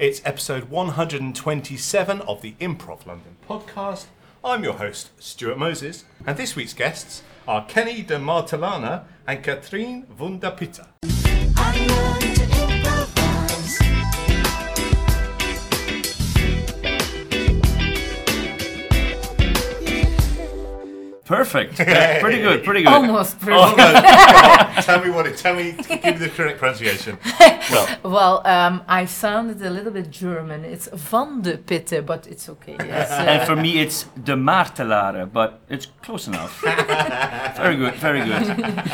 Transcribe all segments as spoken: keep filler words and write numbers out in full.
It's episode one hundred twenty-seven of the Improv London podcast. I'm your host, Stuart Moses, and this week's guests are Kenny de Martellana and Catherine Vundapita. I learned to improvise. Perfect. Yeah, pretty good, pretty good. Almost perfect. Oh, no. Tell me what it, tell me, give me the correct pronunciation. Well, well um, I sounded a little bit German. It's Van de Pitte, but it's okay. Yes. Uh, and for me, it's De Martelare, but it's close enough. Very good, very good.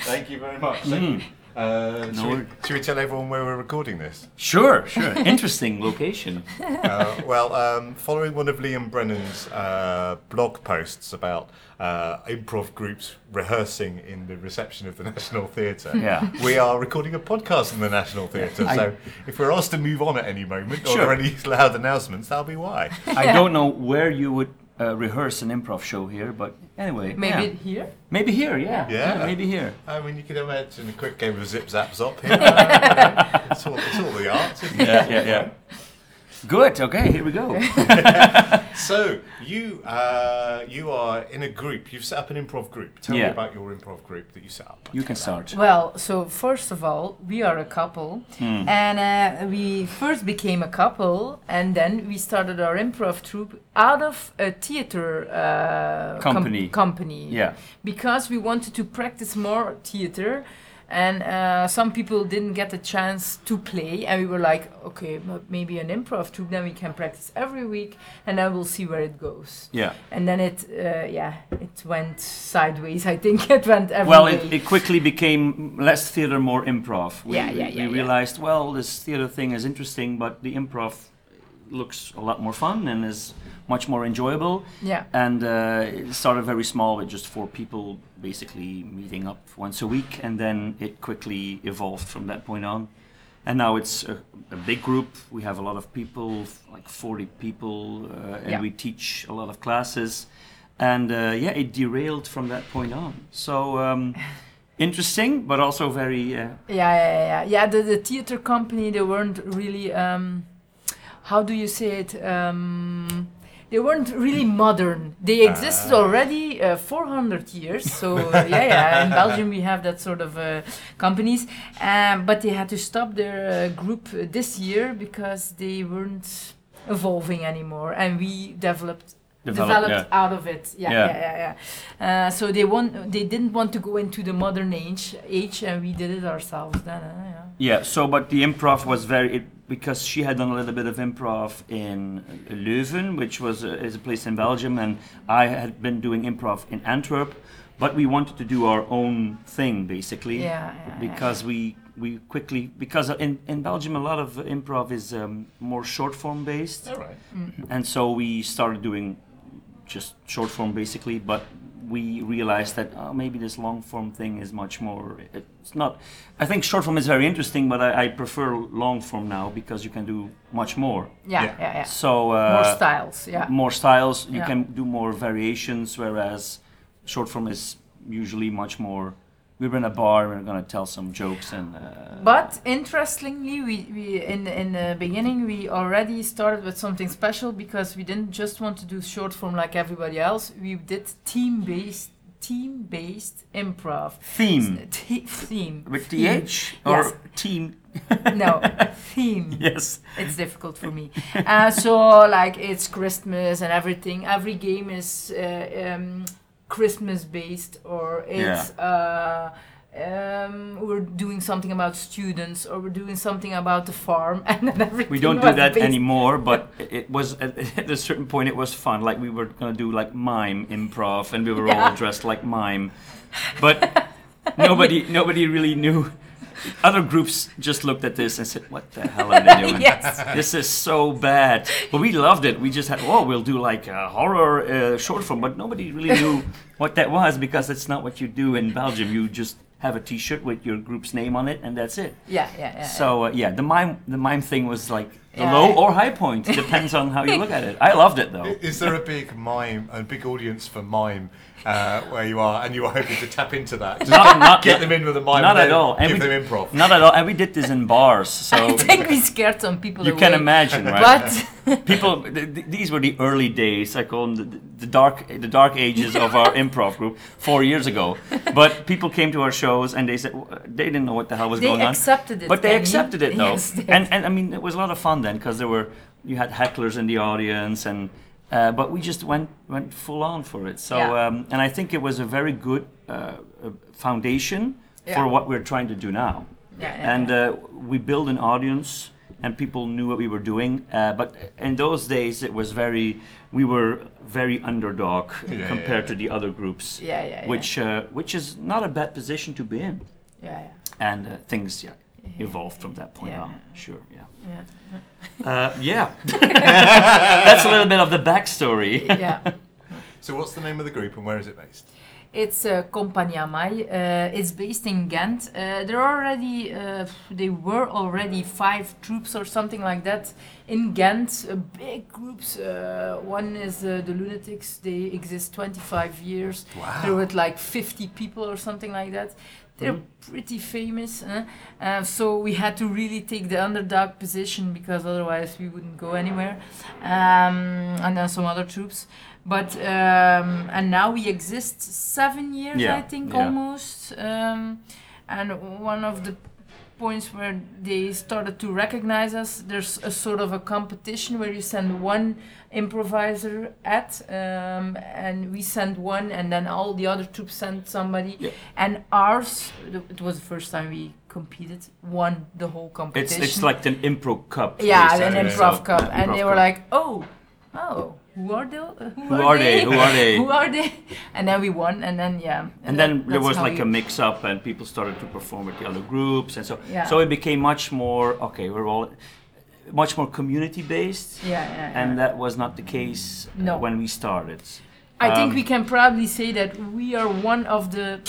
Thank you very much. Mm. Uh, no. should, we, should we tell everyone where we're recording this? Sure, sure. Interesting location. Uh, well, um, following one of Liam Brennan's uh, blog posts about uh, improv groups rehearsing in the reception of the National Theatre, yeah. we are recording a podcast in the National Theatre, I, so if we're asked to move on at any moment sure. or any loud announcements, that'll be why. I don't know where you would Uh, rehearse an improv show here, but anyway. Maybe yeah. here? Maybe here, yeah. Yeah. yeah. Maybe here. I mean, you can imagine a quick game of zip, zap, zop here. uh, it's, all, it's all the art, isn't it? Yeah, yeah, yeah. Good, okay, here we go. So, you uh, you are in a group, you've set up an improv group. Tell yeah. me about your improv group that you set up. You can start. Well, so first of all, we are a couple, mm. and uh, we first became a couple, and then we started our improv troupe out of a theater uh, company. Com- company. Yeah. Because we wanted to practice more theater. And uh, some people didn't get a chance to play, and we were like, okay, but maybe an improv troupe, then we can practice every week, and then we'll see where it goes. Yeah. And then it, uh, yeah, it went sideways. I think it went every well, way. Well, it, it quickly became less theater, more improv. We, yeah, yeah, yeah. We, we yeah. realized, well, this theater thing is interesting, but the improv looks a lot more fun and is much more enjoyable. Yeah. And uh, it started very small with just four people basically meeting up once a week, and then it quickly evolved from that point on. And now it's a, a big group. We have a lot of people, like forty people, uh, and yeah. we teach a lot of classes. And uh, yeah, it derailed from that point on. So. Um, Interesting, but also very. Uh, yeah, yeah, yeah, yeah. The, the theater company, they weren't really. Um How do you say it? Um, they weren't really modern. They existed uh. already uh, four hundred years. So uh, yeah, yeah. In Belgium we have that sort of uh, companies, um, but they had to stop their uh, group uh, this year because they weren't evolving anymore, and we developed. Developed, developed yeah. out of it, yeah, yeah, yeah. yeah, yeah. Uh, so they want, they didn't want to go into the modern age, age, and we did it ourselves then. Uh, yeah. yeah. So, but the improv was very it, because she had done a little bit of improv in Leuven, which was a, is a place in Belgium, and I had been doing improv in Antwerp, but we wanted to do our own thing basically, yeah, yeah, because yeah. we we quickly because in in Belgium a lot of improv is um, more short form based, all right, mm-hmm. and so we started doing. Just short form basically, but we realized that oh, maybe this long form thing is much more, it's not, I think short form is very interesting, but I, I prefer long form now because you can do much more. Yeah, yeah, yeah. yeah. So, uh, more styles, yeah. More styles, you yeah. can do more variations, whereas short form is usually much more, we were in a bar, we were going to tell some jokes and... Uh, but interestingly, we, we in, in the beginning, we already started with something special because we didn't just want to do short form like everybody else. We did team-based team-based improv. Theme. Th- theme. With the H or yes. team? No, theme. Yes. It's difficult for me. Uh, so like it's Christmas and everything. Every game is... Uh, um, Christmas based, or it's yeah. uh, um, we're doing something about students, or we're doing something about the farm, and then everything. We don't do that based. Anymore, but it was at, at a certain point it was fun. Like we were gonna do like mime improv, and we were yeah. all dressed like mime, but nobody nobody really knew. Other groups just looked at this and said, what the hell are they doing? Yes. This is so bad. But we loved it. We just had, oh, we'll do like a horror uh, short film. But nobody really knew what that was because it's not what you do in Belgium. You just have a T-shirt with your group's name on it and that's it. Yeah, yeah, yeah. So, uh, yeah, the mime the mime thing was like The yeah. low or high point, depends on how you look at it. I loved it though. Is there a big mime, a big audience for mime uh, where you are, and you were hoping to tap into that? Just not, not, get them in with a mime. Not at all. Give and them did, improv. Not at all. And we did this in bars, so I think we scared some people. You away. Can imagine, right? But people, th- th- these were the early days. I call them the, the dark, the dark ages of our improv group four years ago. But people came to our shows and they said they didn't know what the hell was they going on. They accepted it, but they accepted it though. Yes, and and I mean, it was a lot of fun. Then because there were you had hecklers in the audience and uh, but we just went went full on for it so yeah. um, and I think it was a very good uh, foundation yeah. for what we're trying to do now yeah, yeah, and yeah. Uh, we built an audience and people knew what we were doing uh, but in those days it was very we were very underdog yeah, compared yeah, yeah. to the other groups yeah, yeah, which yeah. Uh, which is not a bad position to be in yeah, yeah. and uh, things yeah evolved from that point yeah. on, sure, yeah. Yeah. Uh, yeah. That's a little bit of the backstory. Yeah. So what's the name of the group and where is it based? It's uh, Compagnia Mai. Uh, it's based in Ghent. Uh, there are already, uh, they were already five troupes or something like that in Ghent. Uh, big groups. Uh, one is uh, the Lunatics. They exist twenty-five years. Wow. There were like fifty people or something like that. They're pretty famous, huh? uh, so we had to really take the underdog position because otherwise we wouldn't go anywhere. Um, and then some other troops, but um, and now we exist seven years, yeah. I think, yeah. almost. Um, and one of the points where they started to recognize us, there's a sort of a competition where you send one improviser at, um, and we send one, and then all the other troops send somebody. Yeah. And ours, it was the first time we competed, won the whole competition. It's, it's like an impro cup. Yeah, an yeah. improv yeah. cup. And improv they were cup. Like, oh, oh. Who are, they? Who, who, are are they? They? Who are they? Who are they? And then we won, and then yeah. And, and then there was like a mix-up, and people started to perform with the other groups, and so yeah. so it became much more okay. We're all much more community-based, yeah, yeah, yeah. and that was not the case no. uh, when we started. I um, think we can probably say that we are one of the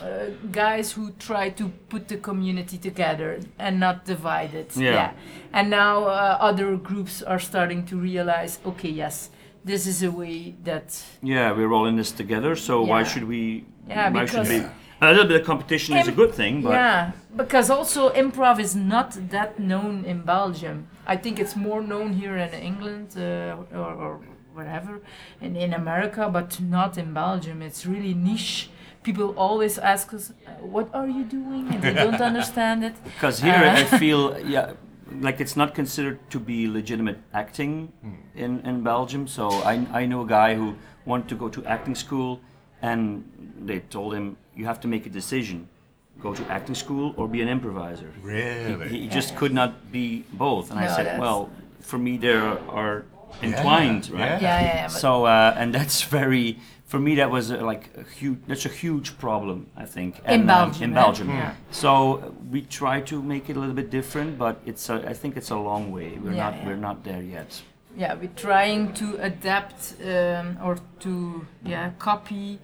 uh, guys who try to put the community together and not divide it. Yeah. yeah. And now uh, other groups are starting to realize, okay, yes. This is a way that yeah we're all in this together so yeah. why should we yeah why because should we, a little bit of competition imp- is a good thing but yeah because also improv is not that known in Belgium. I think it's more known here in England uh, or, or wherever in, in America but not in Belgium. It's really niche. People always ask us what are you doing and they don't understand it because here uh, I feel yeah like it's not considered to be legitimate acting mm. in, in Belgium. So I I know a guy who wanted to go to acting school and they told him, you have to make a decision. Go to acting school or be an improviser. Really? He, he just could not be both. And no, I said, well, for me, they are entwined, yeah, yeah. right? Yeah, yeah, yeah. So, uh, and that's very, for me, that was uh, like a huge, that's a huge problem, I think. And, in Belgium. Um, in Belgium. Yeah. So we try to make it a little bit different, but it's, a, I think it's a long way. We're yeah, not, yeah. we're not there yet. Yeah, we're trying to adapt um, or to yeah copy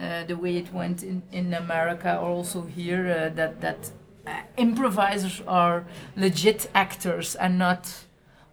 uh, the way it went in, in America or also here uh, that, that uh, improvisers are legit actors and not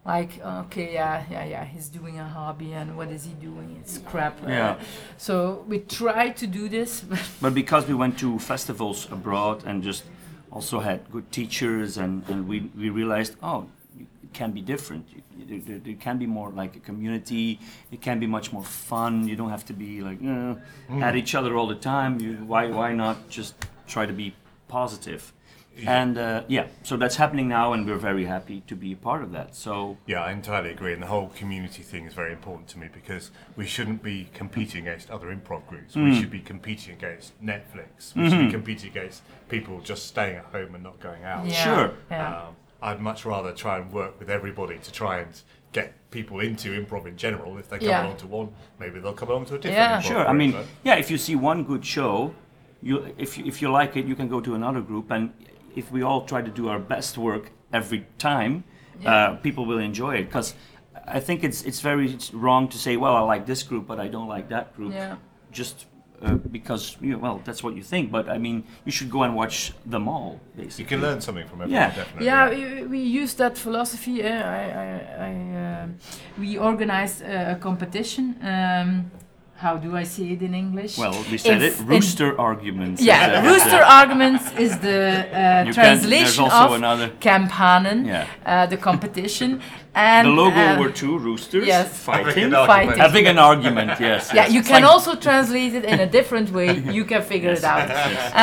like, okay, yeah, yeah, yeah, he's doing a hobby and what is he doing? It's crap. Right? Yeah. So we try to do this. But because we went to festivals abroad and just also had good teachers and, and we, we realized, oh, it can be different. It, it, it can be more like a community. It can be much more fun. You don't have to be like, eh, mm. at each other all the time. You, why, why not just try to be positive? Yeah. And uh, yeah, so that's happening now, and we're very happy to be a part of that. So yeah, I entirely agree, and the whole community thing is very important to me because we shouldn't be competing against other improv groups. Mm. We should be competing against Netflix. We mm-hmm. should be competing against people just staying at home and not going out. Yeah. Sure. Yeah. Um, I'd much rather try and work with everybody to try and get people into improv in general. If they come yeah. along to one, maybe they'll come along to a different. Yeah, improv sure. group, I mean, but. yeah, if you see one good show, you if you, if you like it, you can go to another group and. If we all try to do our best work every time, yeah. uh, people will enjoy it. Because I think it's it's very wrong to say, well, I like this group, but I don't like that group. Yeah. Just uh, because, you know, well, that's what you think. But I mean, you should go and watch them all, basically. You can learn something from everyone, yeah. definitely. Yeah, yeah. We, we used that philosophy. Uh, I, I, I, uh, we organized a, a competition. Um, How do I say it in English? Well, we said it's it. Rooster Arguments. Yeah, is Rooster Arguments is the uh, translation can, of Kemphanen, yeah. uh, the competition. And the logo uh, were two roosters yes. fighting, fighting, having an argument. Yes. Yeah, yes. You it's can like also translate it in a different way. You can figure yes. it out.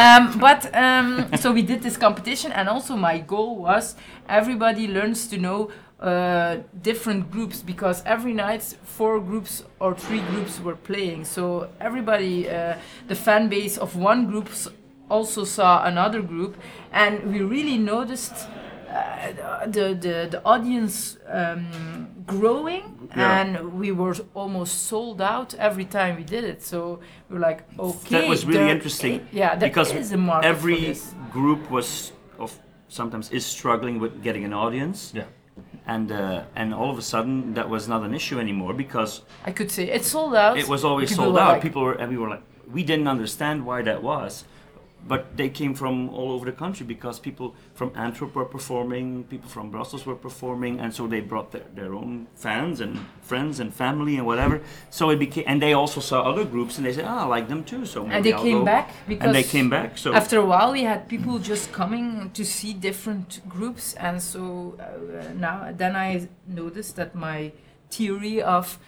Um, but um, so we did this competition, and also my goal was everybody learns to know. Uh, different groups, because every night four groups or three groups were playing, so everybody uh, the fan base of one group also saw another group, and we really noticed uh, the, the the audience um, growing yeah. and we were almost sold out every time we did it, so we were like, okay, that was really interesting I- yeah there because is a market every for this. Group was of sometimes is struggling with getting an audience yeah And uh, and all of a sudden that was not an issue anymore, because I could say it's sold out. It was always sold out. Like people were and we were like we didn't understand why that was, but they came from all over the country, because people from Antwerp were performing, people from Brussels were performing, and so they brought their, their own fans and friends and family and whatever. So it became, and they also saw other groups and they said, ah, I like them too. So maybe and they I'll came go. back because and they came back. So after a while, we had people just coming to see different groups, and so uh, now then I noticed that my theory of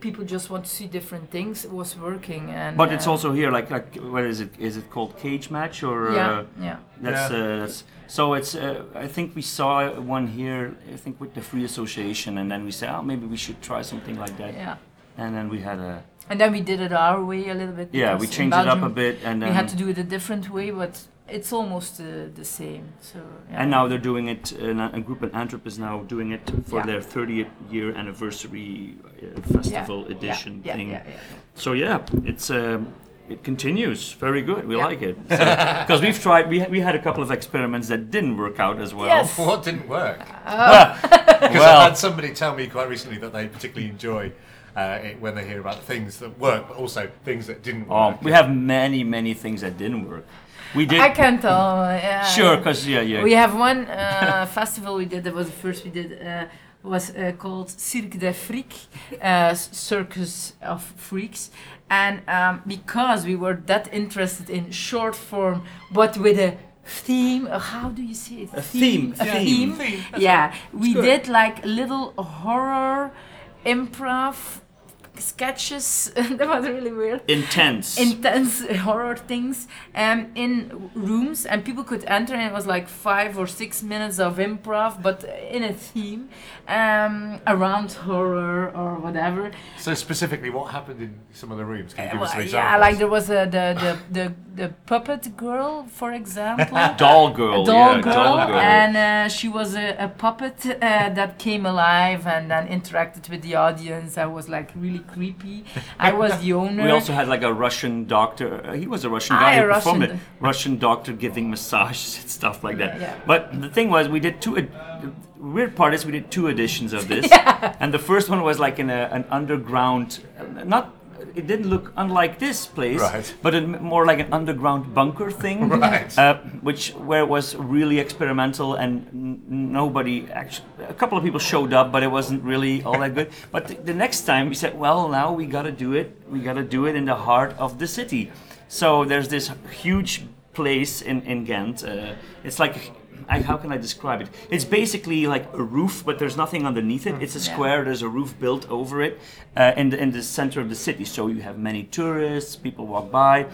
people just want to see different things was working. And but uh, it's also here, like like what is it? Is it called Cage Match or? Yeah, uh, yeah. That's, yeah. Uh, that's so it's. Uh, I think we saw one here. I think with the Free Association, and then we said, oh, maybe we should try something like that. Yeah. And then we had a. And then we did it our way a little bit. Yeah, we changed Belgium, it up a bit, and then we had to do it a different way, but it's almost uh, the same. So. Yeah. And now they're doing it. Uh, a group in Antwerp is now doing it for yeah. their thirtieth year anniversary uh, festival yeah. edition yeah. thing. Yeah. Yeah. Yeah. So yeah, it's um, it continues. Very good. We yeah. like it, because so, we've tried. We we had a couple of experiments that didn't work out as well. Yes. What didn't work? Because oh. well. I had somebody tell me quite recently that they particularly enjoy. Uh, it, when they hear about things that work, but also things that didn't work. Oh, we have many, many things that didn't work. We did. I can't tell. Uh, sure, because yeah, yeah. We have one uh, festival we did. That was the first we did. Uh, was uh, called Cirque de Freak, uh, Circus of Freaks, and um, because we were that interested in short form, but with a theme. Uh, how do you say it? A theme. A theme. theme. theme. Yeah, we sure. did like little horror. Improv sketches that was really weird. Intense, intense horror things, um, in rooms, and people could enter, and it was like five or six minutes of improv, but in a theme um, around horror or whatever. So specifically, what happened in some of the rooms? Can you give uh, well, us some examples? Yeah, like there was a, the, the the the puppet girl, for example. Doll girl. A doll yeah, girl, doll girl, and uh, she was a, a puppet uh, that came alive and then interacted with the audience. I was like really. Creepy. I was the owner. We also had like a Russian doctor. Uh, he was a Russian guy who performed it. Russian doctor giving massages and stuff like that. Yeah. But the thing was, we did two. Ad- the weird part is we did two editions of this, yeah. and the first one was like in a, an underground, not. It didn't look unlike this place, right. but a, more like an underground bunker thing, right. uh, which where it was really experimental and n- nobody actually. A couple of people showed up, but it wasn't really all that good. But th- the next time we said, well, now we gotta do it. We gotta do it in the heart of the city. So there's this huge place in in Ghent. Uh, it's like. I, how can I describe it? It's basically like a roof, but there's nothing underneath it. It's a square. There's a roof built over it uh, in, the, in the center of the city. So you have many tourists. People walk by.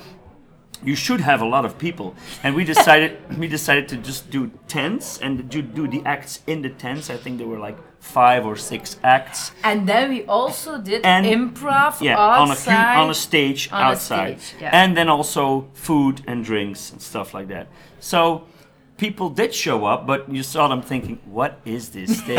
You should have a lot of people. And we decided we decided to just do tents and do, do the acts in the tents. I think there were like five or six acts. And then we also did and, improv yeah, outside. On a, on a stage on outside. A stage, yeah. And then also food and drinks and stuff like that. So... People did show up, but you saw them thinking, "What is this thing?"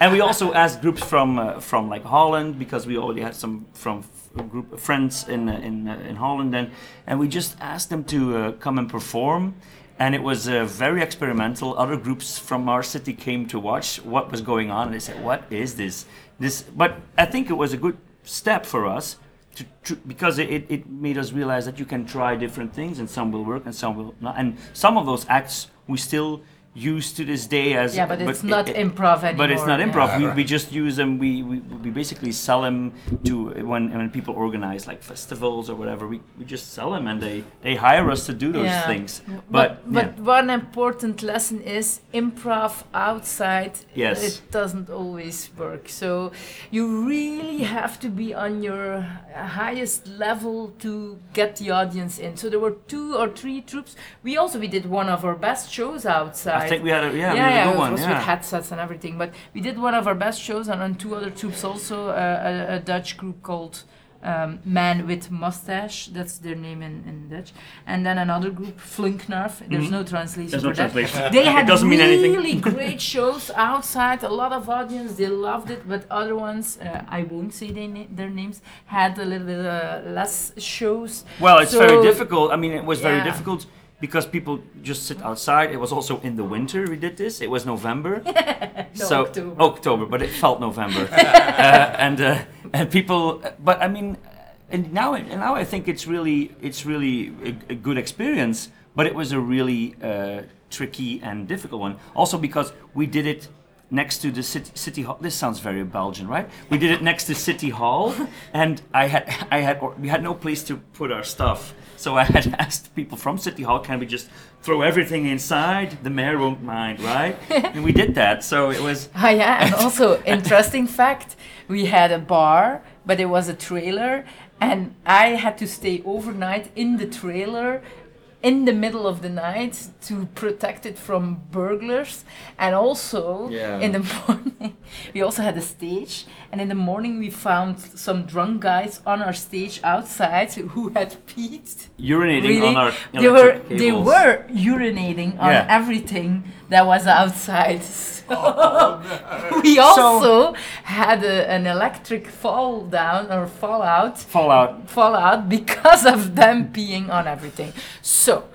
And we also asked groups from uh, from like Holland, because we already had some from f- group friends in uh, in uh, in Holland, and and we just asked them to uh, come and perform. And it was uh, very experimental. Other groups from our city came to watch what was going on, and they said, "What is this?" This, but I think it was a good step for us. to, to, because it, it made us realize that you can try different things and some will work and some will not. And some of those acts we still use to this day as... Yeah, but, but it's it, not it, improv anymore. But it's not improv. Yeah. We, we just use them, we, we, we basically sell them to when, when people organize like festivals or whatever. We, we just sell them and they, they hire us to do those yeah. things. But, but, yeah. but one important lesson is improv outside, yes. it doesn't always work. So you really have to be on your highest level to get the audience in. So there were two or three troupes. We also, we did one of our best shows outside. I think we had a, yeah, yeah, we had a good yeah, one. It was yeah. with headsets and everything. But we did one of our best shows, and on two other troupes also, uh, a, a Dutch group called um, Man with Mustache. That's their name in, in Dutch. And then another group, Flinknerf. There's mm-hmm. no translation There's for no that. Translation. They had really great shows outside. A lot of audience, they loved it. But other ones, uh, I won't say they na- their names, had a little bit uh, less shows. Well, it's so very difficult. I mean, it was very yeah. difficult. Because people just sit outside. It was also in the winter we did this. It was November. no, so October. October, but it felt November. uh, and, uh, and people, but I mean, and now and now I think it's really it's really a, a good experience, but it was a really uh, tricky and difficult one. Also because we did it next to the city, city hall. This sounds very Belgian, right? We did it next to City Hall, and I had I had or, we had no place to put our stuff. So I had asked people from City Hall, can we just throw everything inside? The mayor won't mind, right? And we did that, so it was... Oh yeah, and also, interesting fact, we had a bar, but it was a trailer, and I had to stay overnight in the trailer in the middle of the night to protect it from burglars. And also yeah. in the morning, we also had a stage. And in the morning we found some drunk guys on our stage outside who had peed. Urinating really. on our they were, cables. They were urinating on yeah. everything that was outside. So oh, no. we also so, had a, an electric fall down or fallout. Fallout. Fallout because of them peeing on everything. So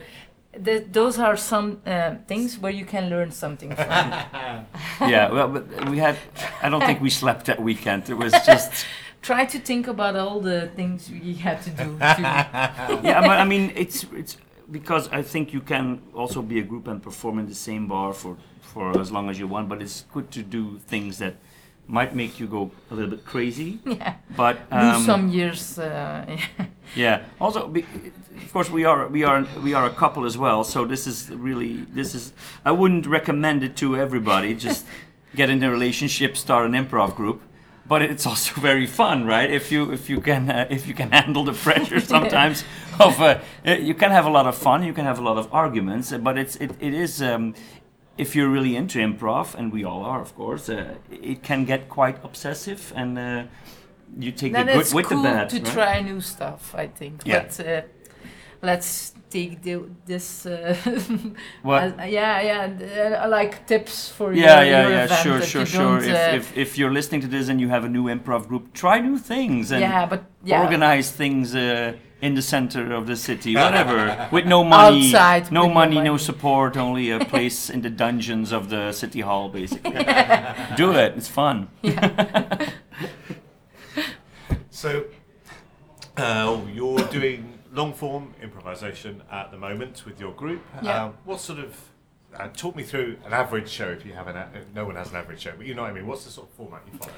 th- those are some uh, things where you can learn something from. yeah, well, but we had, I don't think we slept that weekend. It was just... Try to think about all the things we had to do. yeah, but I mean, it's it's... because I think you can also be a group and perform in the same bar for, for as long as you want, but it's good to do things that might make you go a little bit crazy. Yeah. But um, lose some years. Uh, yeah. Also, be, of course, we are we are we are a couple as well. So this is really this is. I wouldn't recommend it to everybody. Just get in a relationship, start an improv group. But it's also very fun, right? If you if you can uh, if you can handle the pressure sometimes of uh, you can have a lot of fun, you can have a lot of arguments. But it's it it is um, if you're really into improv, and we all are, of course, uh, it can get quite obsessive, and uh, you take then the good with cool the bad. It's cool to right? try new stuff, I think. Yeah. But, uh, let's take the, this. Uh, what? As, yeah, yeah. Uh, like tips for yeah, your, yeah, your yeah. event. Sure, sure, sure. If, uh, if if you're listening to this and you have a new improv group, try new things and yeah, but, yeah. organize things uh, in the center of the city, whatever. with no money, Outside no money, no money, no support. Only a place in the dungeons of the city hall, basically. yeah. Do it. It's fun. Yeah. so, uh, you're doing long-form improvisation at the moment with your group. Yeah. Um, what sort of... Uh, talk me through an average show, if you have an... A- no one has an average show, but you know what I mean. What's the sort of format you follow?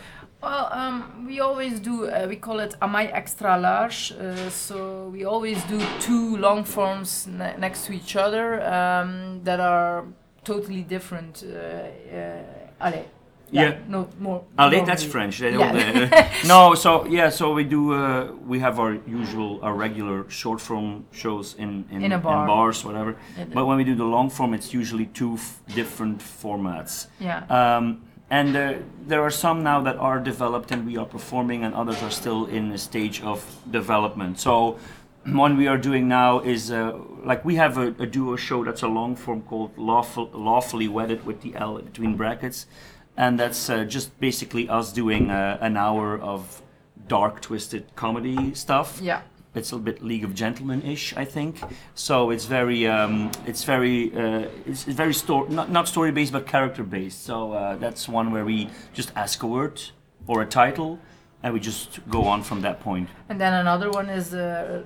Well, um, we always do... Uh, we call it Amai Extra Large. Uh, so we always do two long forms ne- next to each other um, that are totally different. Uh, uh, allez. Yeah. yeah, no more. Allez, that's French. They don't, yeah. uh, no, so yeah, so we do. Uh, we have our usual, our regular short form shows in in, in, a bar. in bars, whatever. It but when we do the long form, it's usually two f- different formats. Yeah. Um, and uh, there are some now that are developed and we are performing, and others are still in a stage of development. So one we are doing now is uh, like we have a, a duo show that's a long form called Lawful, Lawfully Wedded with the L between brackets. And that's uh, just basically us doing uh, an hour of dark, twisted comedy stuff. Yeah, it's a bit League of Gentlemen-ish, I think. So it's very, um, it's very, uh, it's very story not not story-based but character-based. So uh, that's one where we just ask a word or a title, and we just go on from that point. And then another one is uh,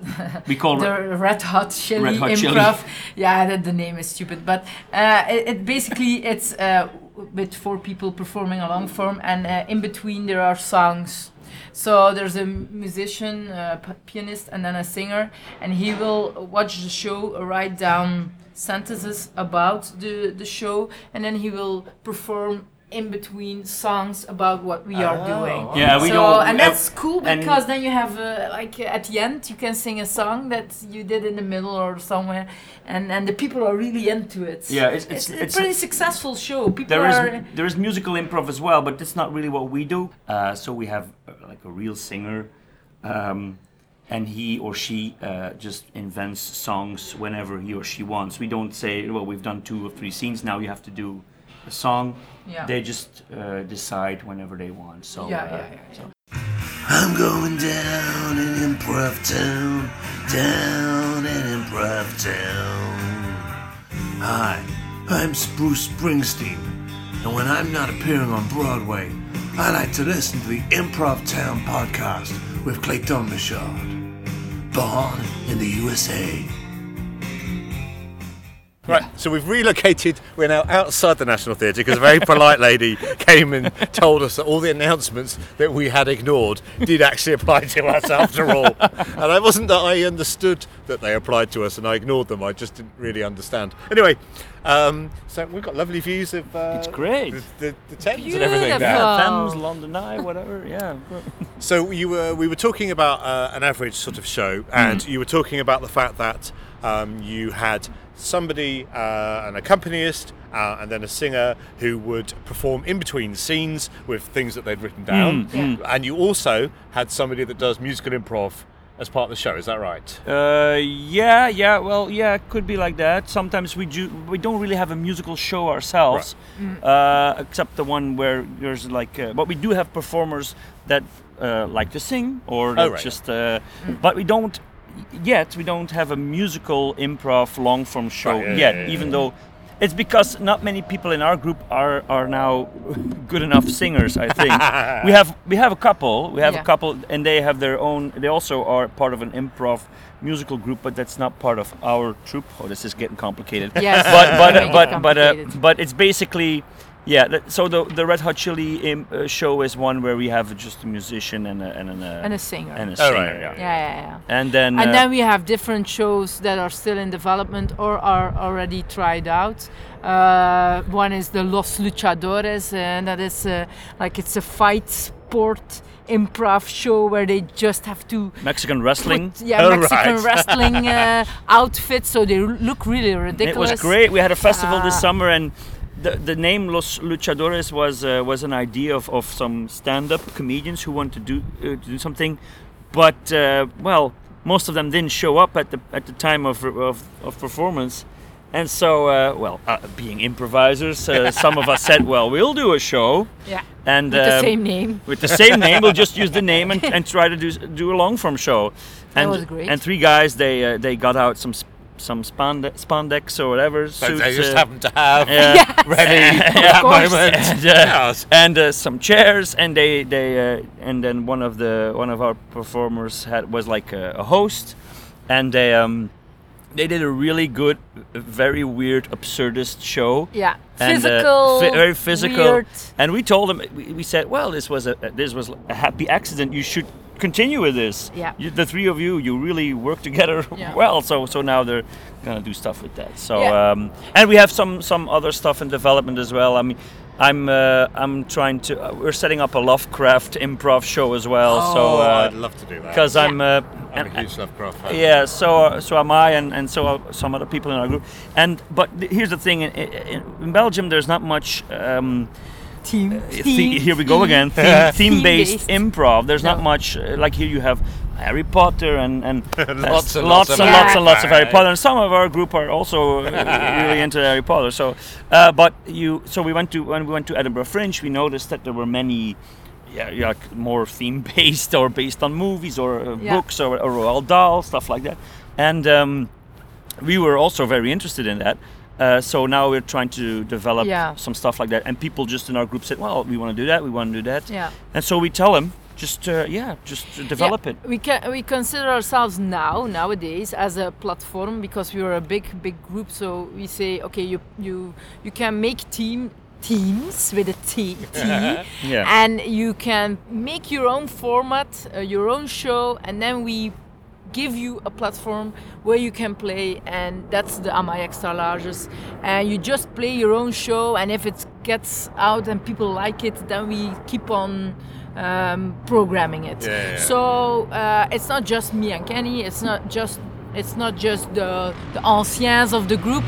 we call the Re- Red Hot Shelley Red Hot Improv. Shelley. Yeah, the, the name is stupid, but uh, it, it basically it's uh, with four people performing a long form, and uh, in between there are songs. So there's a musician, a p- pianist, and then a singer, and he will watch the show, write down sentences about the, the show, and then he will perform in between songs about what we oh. are doing. Yeah, we so, don't. And that's cool because then you have uh, like at the end you can sing a song that you did in the middle or somewhere, and, and the people are really into it. Yeah, it's it's, it's, it's a pretty it's, successful show. People there are is there is musical improv as well, but that's not really what we do. Uh, so we have uh, like a real singer, um, and he or she uh, just invents songs whenever he or she wants. We don't say, well, we've done two or three scenes, now you have to do a song. Yeah. They just uh, decide whenever they want. So, yeah, uh, yeah, yeah, yeah. So I'm going down in Improv Town, down in Improv Town. Hi, I'm Bruce Springsteen, and when I'm not appearing on Broadway, I like to listen to the Improv Town podcast with Clayton Michaud. Born in the U S A. Right, so we've relocated, we're now outside the National Theatre because a very polite lady came and told us that all the announcements that we had ignored did actually apply to us after all. And it wasn't that I understood that they applied to us and I ignored them, I just didn't really understand. Anyway, um, so we've got lovely views of uh, it's great. The, the, the Thames Beautiful. And everything now. Thames, London Eye, whatever, yeah. So you were, we were talking about uh, an average sort of show, and mm. you were talking about the fact that um, you had somebody, uh, an accompanist, uh, and then a singer who would perform in between scenes with things that they'd written down. Mm, yeah. And you also had somebody that does musical improv as part of the show, is that right? Uh, yeah, yeah, well, yeah, could be like that. Sometimes we do, we don't really have a musical show ourselves, right. uh, except the one where there's like, uh, but we do have performers that uh, like to sing, or oh, right. just, uh, mm. but we don't, Yet we don't have a musical improv long form show oh, yeah, yet, yeah, yeah, even yeah. though it's because not many people in our group are, are now good enough singers. I think we have we have a couple, we have yeah. a couple, and they have their own. They also are part of an improv musical group, but that's not part of our troupe. Oh, this is getting complicated. Yes, but but uh, but but uh, but it's basically. Yeah, that, so the the Red Hot Chili um, uh, show is one where we have just a musician and a and, an, uh, and a singer and a singer. Oh, right, yeah. Yeah, yeah, yeah. And then and uh, then we have different shows that are still in development or are already tried out. Uh, one is the Los Luchadores, and that is uh, like it's a fight sport improv show where they just have to Mexican wrestling put, yeah oh, Mexican right. wrestling uh, outfits, so they look really ridiculous. It was great. We had a festival uh, this summer and. The, the name Los Luchadores was uh, was an idea of, of some stand-up comedians who wanted to do uh, to do something, but uh, well, most of them didn't show up at the at the time of of, of performance, and so uh, well, uh, being improvisers, uh, some of us said, well, we'll do a show, yeah, and with um, the same name, with the same name, we'll just use the name and, and try to do do a long form show, and that was great. And three guys they uh, they got out some. Sp- some spande- spandex or whatever so suits, they just uh, happen to have uh, yes. ready for that moment and, uh, yes. and uh, some chairs and they they uh, and then one of the one of our performers had was like a, a host and they um they did a really good very weird absurdist show yeah and, physical uh, f- very physical weird. And we told them we, we said well this was a this was a happy accident, you should continue with this. Yeah. You, the three of you, you really work together yeah. well. So, so now they're gonna do stuff with that. So, yeah. um, and we have some some other stuff in development as well. I mean, I'm uh, I'm trying to. Uh, we're setting up a Lovecraft improv show as well. Oh, so, uh, I'd love to do that. Because yeah. I'm, uh, I'm a huge Lovecraft fan. Yeah. So, uh, so am I, and and so are some other people in our group. And but here's the thing: in, in, in Belgium, there's not much. Um, Team. Uh, theme, here we go again. Theme, theme-based theme improv. There's no. not much uh, like here. You have Harry Potter and and lots, and lots, lots and lots and lots and lots of Harry Potter. And some of our group are also uh, really into Harry Potter. So, uh, but you. So we went to when we went to Edinburgh Fringe. We noticed that there were many, yeah, yeah more theme-based or based on movies or uh, yeah. books or, or Roald Dahl stuff like that. And um, we were also very interested in that. Uh, so now we're trying to develop yeah. some stuff like that, and people just in our group said, "Well, we want to do that, we want to do that," yeah. and so we tell them, just uh, yeah, just develop yeah, it. We can, we consider ourselves now nowadays as a platform, because we are a big big group. So we say, okay, you you you can make team. Teams with a T, T yeah. And you can make your own format, uh, your own show, and then we give you a platform where you can play, and that's the Amai Extra Larges. And you just play your own show, and if it gets out and people like it, then we keep on um, programming it. Yeah, yeah. So uh, it's not just me and Kenny, it's not just It's not just the, the anciens of the group.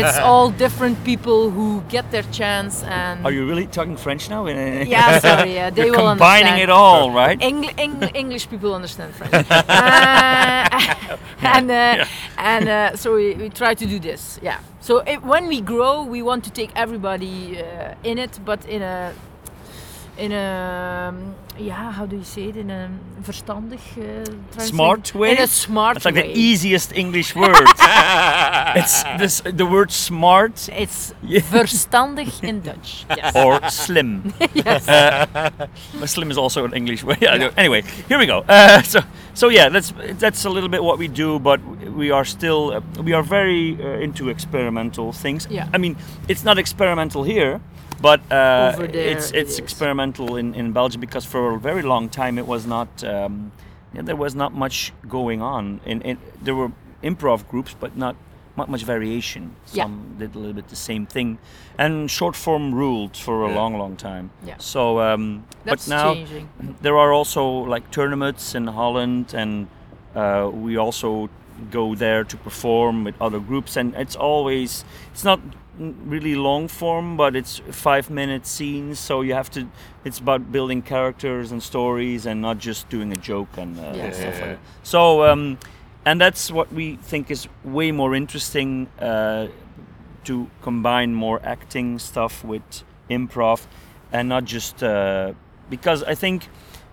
It's all different people who get their chance. And are you really talking French now? Yeah, sorry. Yeah, they You're will combining understand. It all, right? Engl- Eng- English people understand French. uh, and uh, yeah. and uh, so we, we try to do this. Yeah. So it, when we grow, we want to take everybody uh, in it, but in a in a um, yeah how do you say it in a verstandig uh, smart way in a smart it's like way. The easiest English word. It's this the word smart, it's yeah. verstandig in Dutch, yes. Or slim. Yes. Uh, slim is also an English word. Yeah, yeah. Anyway, here we go. uh, so so yeah, that's that's a little bit what we do, but we are still uh, we are very uh, into experimental things. Yeah. I mean, it's not experimental here, but uh, it's it's it experimental in, in Belgium, because for a very long time it was not um, yeah, there was not much going on. In, in there were improv groups, but not, not much variation. Some yeah. did a little bit the same thing, and short form ruled for a yeah. long, long time. Yeah. So, um, That's but now changing. There are also like tournaments in Holland, and uh, we also go there to perform with other groups, and it's always it's not. really long form, but it's five minute scenes, so you have to it's about building characters and stories and not just doing a joke and uh, yeah. stuff like that. So um and that's what we think is way more interesting, uh to combine more acting stuff with improv, and not just uh because I think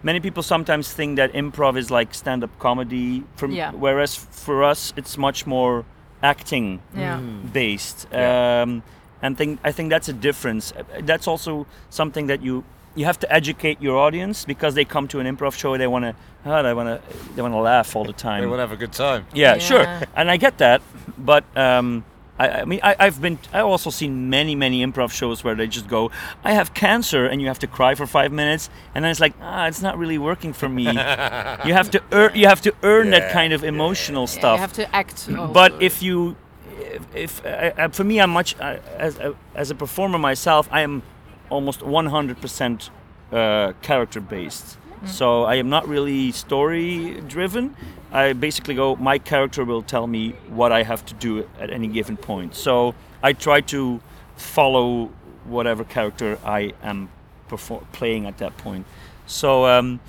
many people sometimes think that improv is like stand-up comedy from yeah. whereas for us it's much more acting yeah. based, yeah. Um, and think I think that's a difference. That's also something that you you have to educate your audience, because they come to an improv show, they want to oh, they want to they want to laugh all the time. They want to have a good time. Yeah, yeah. Sure. And I get that, but um, I, I mean I, I've been I also seen many many improv shows where they just go, I have cancer, and you have to cry for five minutes, and then it's like ah, it's not really working for me. You have to earn you have to earn yeah. that kind of emotional yeah. stuff. Yeah, you have to act. Also. But if you If, if uh, for me, I'm much uh, as uh, as a performer myself. I am almost one hundred percent uh, character based. Mm. So I am not really story driven. I basically go. My character will tell me what I have to do at any given point. So I try to follow whatever character I am perform- playing at that point. So um,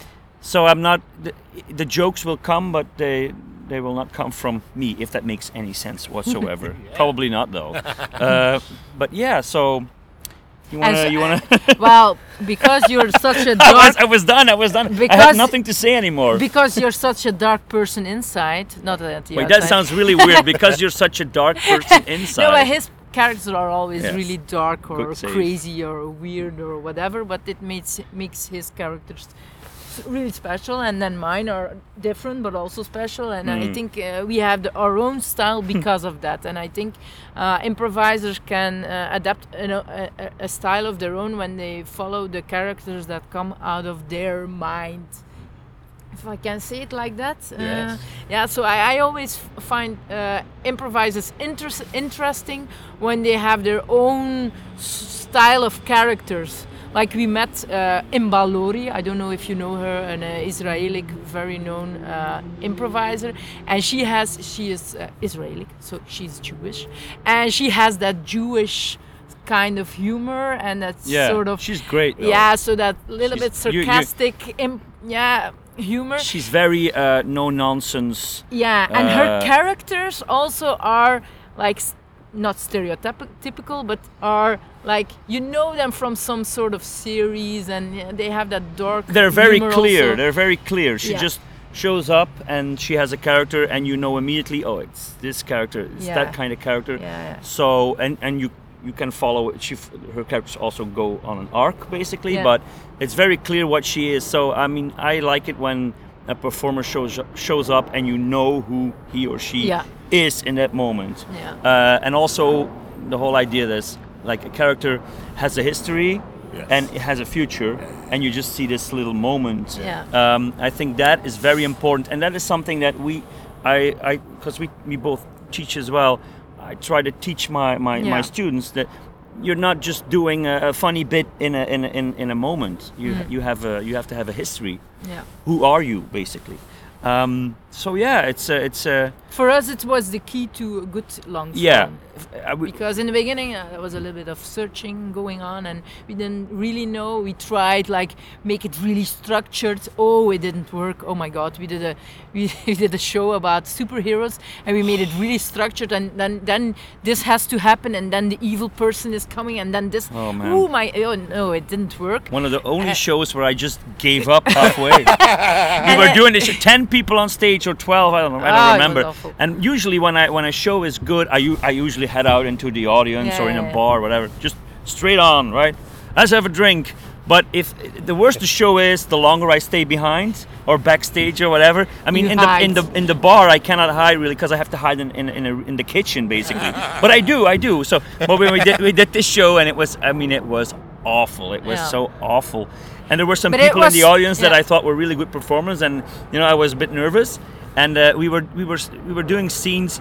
so I'm not. The, the jokes will come, but they. They will not come from me, if that makes any sense whatsoever. Yeah. Probably not, though. uh, but yeah, so you wanna, you wanna. Well, because you're such a dark. I was, I was done. I was done. I have nothing to say anymore. Because you're such a dark person inside, not that. Wait, outside. That sounds really weird. Because you're such a dark person inside. No, but his characters are always yes. really dark or crazy or weird or whatever. But it makes makes his characters really special, and then mine are different but also special, and mm. I think uh, we have the, our own style because of that, and I think uh, improvisers can uh, adapt you know, a, a style of their own when they follow the characters that come out of their mind, if I can say it like that. Yes. Uh, yeah, so I, I always find uh, improvisers inter- interesting when they have their own style of characters. Like we met uh, Imba Lori, I don't know if you know her, an uh, Israeli very known uh, improviser, and she has she is uh, Israeli, so she's Jewish, and she has that Jewish kind of humor, and that's yeah, sort of she's great though. Yeah, so that little she's, bit sarcastic you, you, imp, yeah humor. She's very uh, no nonsense. Yeah, and uh, her characters also are like. Not stereotypical, but are like you know them from some sort of series, and they have that dark. They're very clear. Also. They're very clear. She yeah. just shows up, and she has a character, and you know immediately. Oh, it's this character. It's yeah. that kind of character. Yeah, yeah. So, and and you you can follow. She, her characters also go on an arc, basically, yeah. but it's very clear what she is. So, I mean, I like it when a performer shows shows up and you know who he or she yeah. is in that moment. Yeah. Uh, and also the whole idea that like a character has a history yes. and it has a future, and you just see this little moment. Yeah. Um, I think that is very important, and that is something that we, I, I, because we we both teach as well. I try to teach my, my, yeah. my students that you're not just doing a, a funny bit in a in in, in a moment. You mm. you have a you have to have a history. Yeah. Who are you, basically? Um, so yeah, it's a, it's a. For us, it was the key to a good long film. Yeah. W- because in the beginning, uh, there was a little bit of searching going on, and we didn't really know. We tried like make it really structured. Oh, it didn't work. Oh my God, we did a we, we did a show about superheroes, and we made it really structured. And then then this has to happen, and then the evil person is coming, and then this. Oh man. Oh my. Oh no, it didn't work. One of the only uh, shows where I just gave up halfway. We were doing this ten people on stage or twelve, I don't, I don't oh, remember. And usually when I when a show is good, I u- I usually head out into the audience yeah, or in a yeah, bar, or whatever, just straight on, right? Let's have a drink. But if the worse the show is, the longer I stay behind or backstage or whatever. I mean, you in hide. the in the in the bar, I cannot hide really because I have to hide in in in, a, in the kitchen basically. But I do, I do. So, but when we did we did this show, and it was, I mean, it was awful. It was yeah. so awful. And there were some but people was, in the audience yeah. that I thought were really good performers, and you know I was a bit nervous. And uh, we were we were we were doing scenes.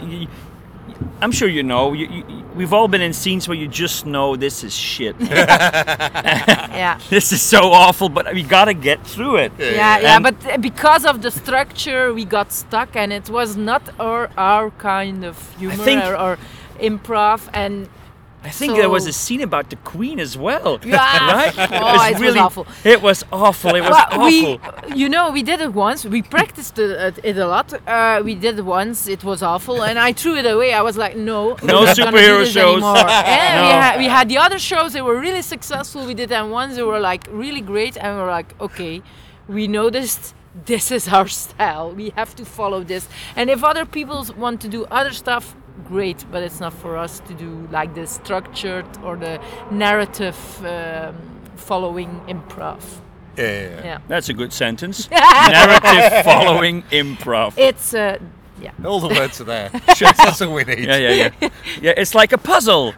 I'm sure you know. You, you, we've all been in scenes where you just know this is shit. yeah. This is so awful, but we gotta get through it. Yeah, and yeah. But because of the structure, we got stuck, and it was not our our kind of humor or, or improv and. I think so, there was a scene about the Queen as well, yeah. right? Oh, it was, it really, was awful. It was awful. It was well, awful. We, you know, we did it once. We practiced it, it a lot. Uh, we did it once. It was awful, and I threw it away. I was like, no, no superhero shows. no. We, had, we had the other shows. They were really successful. We did them once. They were like really great, and we were like, okay, we noticed. This is our style. We have to follow this. And if other people want to do other stuff, great, but it's not for us to do like the structured or the narrative um, following improv. Yeah, yeah, yeah, that's a good sentence. Narrative following improv. It's uh, yeah. All the words are there. Sure, that's all we need. Yeah, yeah, yeah. Yeah, it's like a puzzle.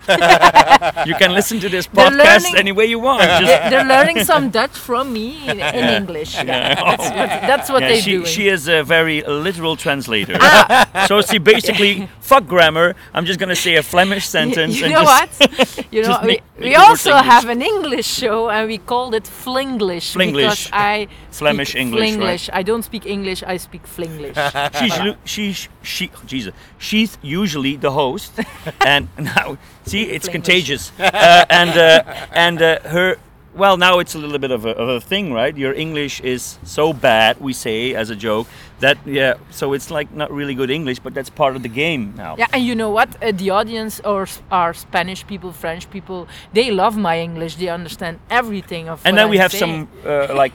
You can listen to this podcast learning, any way you want. Just they're, they're learning some Dutch from me in, in yeah. English. Yeah. Yeah. That's what, that's what yeah, they do. She is a very literal translator. Ah. So she basically, fuck grammar, I'm just going to say a Flemish sentence. You, you and know just what? You know, we, we also have an English show, and we called it Flinglish. Flinglish. Because I Flemish English. Flinglish. Right? I don't speak English, I speak Flinglish. She's, lu- she's, she, oh, Jesus. She's usually the host, and now, see, it's Flinglish. Contagious. Uh, and uh, and uh, her, well, now it's a little bit of a, of a thing, right? Your English is so bad, we say as a joke, that yeah. So it's like not really good English, but that's part of the game now. Yeah, and you know what? Uh, the audience or are Spanish people, French people. They love my English. They understand everything of. And then I'm we have saying. some uh, like.